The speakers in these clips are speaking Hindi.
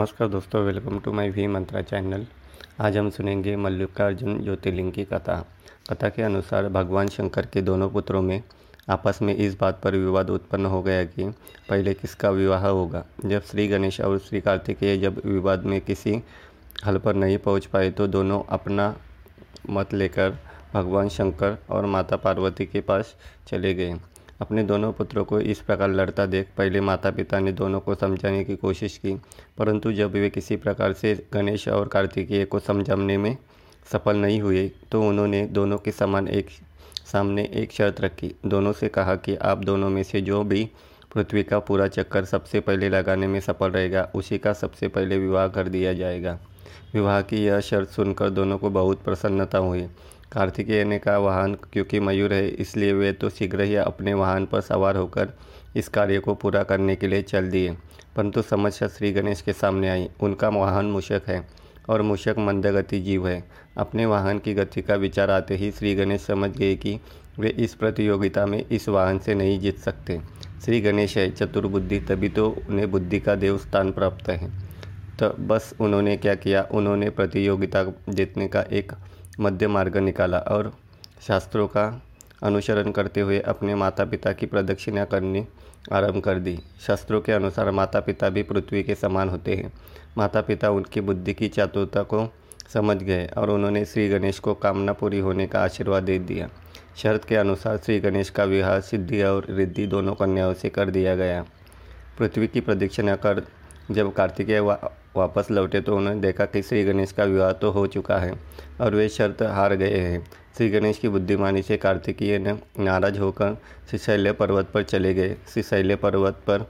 नमस्कार दोस्तों, welcome to my Bhim Mantra channel. आज हम सुनेंगे मल्लिकार्जुन ज्योतिर्लिंग की कथा। कथा के अनुसार भगवान शंकर के दोनों पुत्रों में आपस में इस बात पर विवाद उत्पन्न हो गया कि पहले किसका विवाह होगा। जब श्री गणेश और श्री कार्तिकेय जब विवाद में किसी हल पर नहीं पहुंच पाए तो दोनों अपना मत लेकर भगवान शंकर और माता पार्वती के पास चले गए। अपने दोनों पुत्रों को इस प्रकार लड़ता देख पहले माता पिता ने दोनों को समझाने की कोशिश की, परंतु जब वे किसी प्रकार से गणेश और कार्तिकेय को समझाने में सफल नहीं हुए तो उन्होंने दोनों के समान एक सामने एक शर्त रखी। दोनों से कहा कि आप दोनों में से जो भी पृथ्वी का पूरा चक्कर सबसे पहले लगाने में सफल रहेगा उसी का सबसे पहले विवाह कर दिया जाएगा। विवाह की यह शर्त सुनकर दोनों को बहुत प्रसन्नता हुई। कार्तिकेय ने कहा, वाहन क्योंकि मयूर है इसलिए वे तो शीघ्र ही अपने वाहन पर सवार होकर इस कार्य को पूरा करने के लिए चल दिए, परंतु समस्या श्री गणेश के सामने आई। उनका वाहन मूषक है और मूषक मंदगति जीव है। अपने वाहन की गति का विचार आते ही श्री गणेश समझ गए कि वे इस प्रतियोगिता में इस वाहन से नहीं जीत सकते। श्री गणेश है चतुर्बुद्धि, तभी तो उन्हें बुद्धि का देव स्थान प्राप्त है। तो बस उन्होंने क्या किया, उन्होंने प्रतियोगिता जीतने का एक मध्य मार्ग निकाला और शास्त्रों का अनुसरण करते हुए अपने माता पिता की प्रदक्षिणा करनी आरंभ कर दी। शास्त्रों के अनुसार माता पिता भी पृथ्वी के समान होते हैं। माता पिता उनकी बुद्धि की चातुरता को समझ गए और उन्होंने श्री गणेश को कामना पूरी होने का आशीर्वाद दे दिया। शर्त के अनुसार श्री गणेश का विवाह सिद्धि और रिद्धि दोनों कन्याओं से कर दिया गया। पृथ्वी की प्रदक्षिणा कर जब कार्तिकेय वापस लौटे तो उन्होंने देखा कि श्री गणेश का विवाह तो हो चुका है और वे शर्त हार गए हैं। श्री गणेश की बुद्धिमानी से कार्तिकेय ने नाराज होकर श्री शैले पर्वत पर चले गए। श्री शैले पर्वत पर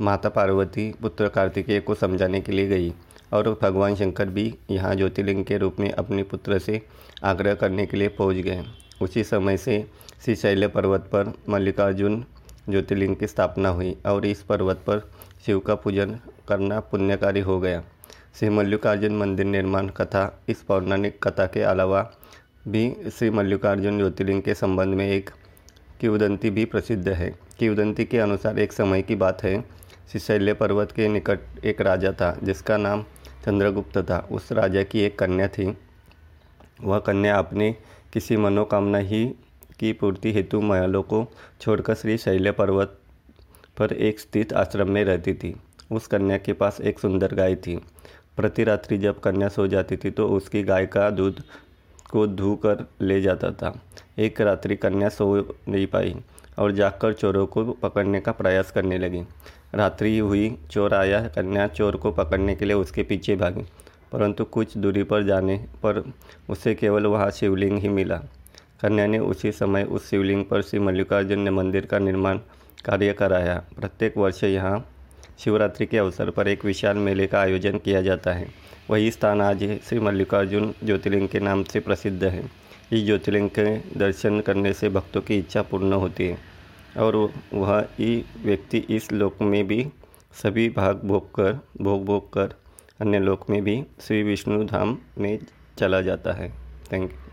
माता पार्वती पुत्र कार्तिकेय को समझाने के लिए गई और भगवान शंकर भी यहाँ ज्योतिर्लिंग के रूप में अपने पुत्र से आग्रह करने के लिए पहुँच गए। उसी समय से श्री शैले पर्वत पर मल्लिकार्जुन ज्योतिर्लिंग की स्थापना हुई और इस पर्वत पर शिव का पूजन करना पुण्यकारी हो गया। श्री मल्लिकार्जुन मंदिर निर्माण कथा। इस पौराणिक कथा के अलावा भी श्री मल्लिकार्जुन ज्योतिर्लिंग के संबंध में एक किंवदंती भी प्रसिद्ध है। किंवदंती के अनुसार एक समय की बात है, श्री शैले पर्वत के निकट एक राजा था जिसका नाम चंद्रगुप्त था। उस राजा की एक कन्या थी। वह कन्या अपने किसी मनोकामना ही की पूर्ति हेतु महलों को छोड़कर श्री शैले पर्वत पर एक स्थित आश्रम में रहती थी। उस कन्या के पास एक सुंदर गाय थी। प्रति रात्रि जब कन्या सो जाती थी तो उसकी गाय का दूध को धू कर ले जाता था। एक रात्रि कन्या सो नहीं पाई और जाकर चोरों को पकड़ने का प्रयास करने लगी। रात्रि हुई, चोर आया। कन्या चोर को पकड़ने के लिए उसके पीछे भागी, परंतु कुछ दूरी पर जाने पर उसे केवल वहाँ शिवलिंग ही मिला। कन्या ने उसी समय उस शिवलिंग पर श्री मल्लिकार्जुन ने मंदिर का निर्माण कार्य कराया। प्रत्येक वर्ष यहाँ शिवरात्रि के अवसर पर एक विशाल मेले का आयोजन किया जाता है। वही स्थान आज श्री मल्लिकार्जुन ज्योतिर्लिंग के नाम से प्रसिद्ध है। इस ज्योतिर्लिंग के दर्शन करने से भक्तों की इच्छा पूर्ण होती है और वह व्यक्ति इस लोक में भी सभी भाग भोग कर अन्य लोक में भी श्री विष्णु धाम में चला जाता है। Thank you.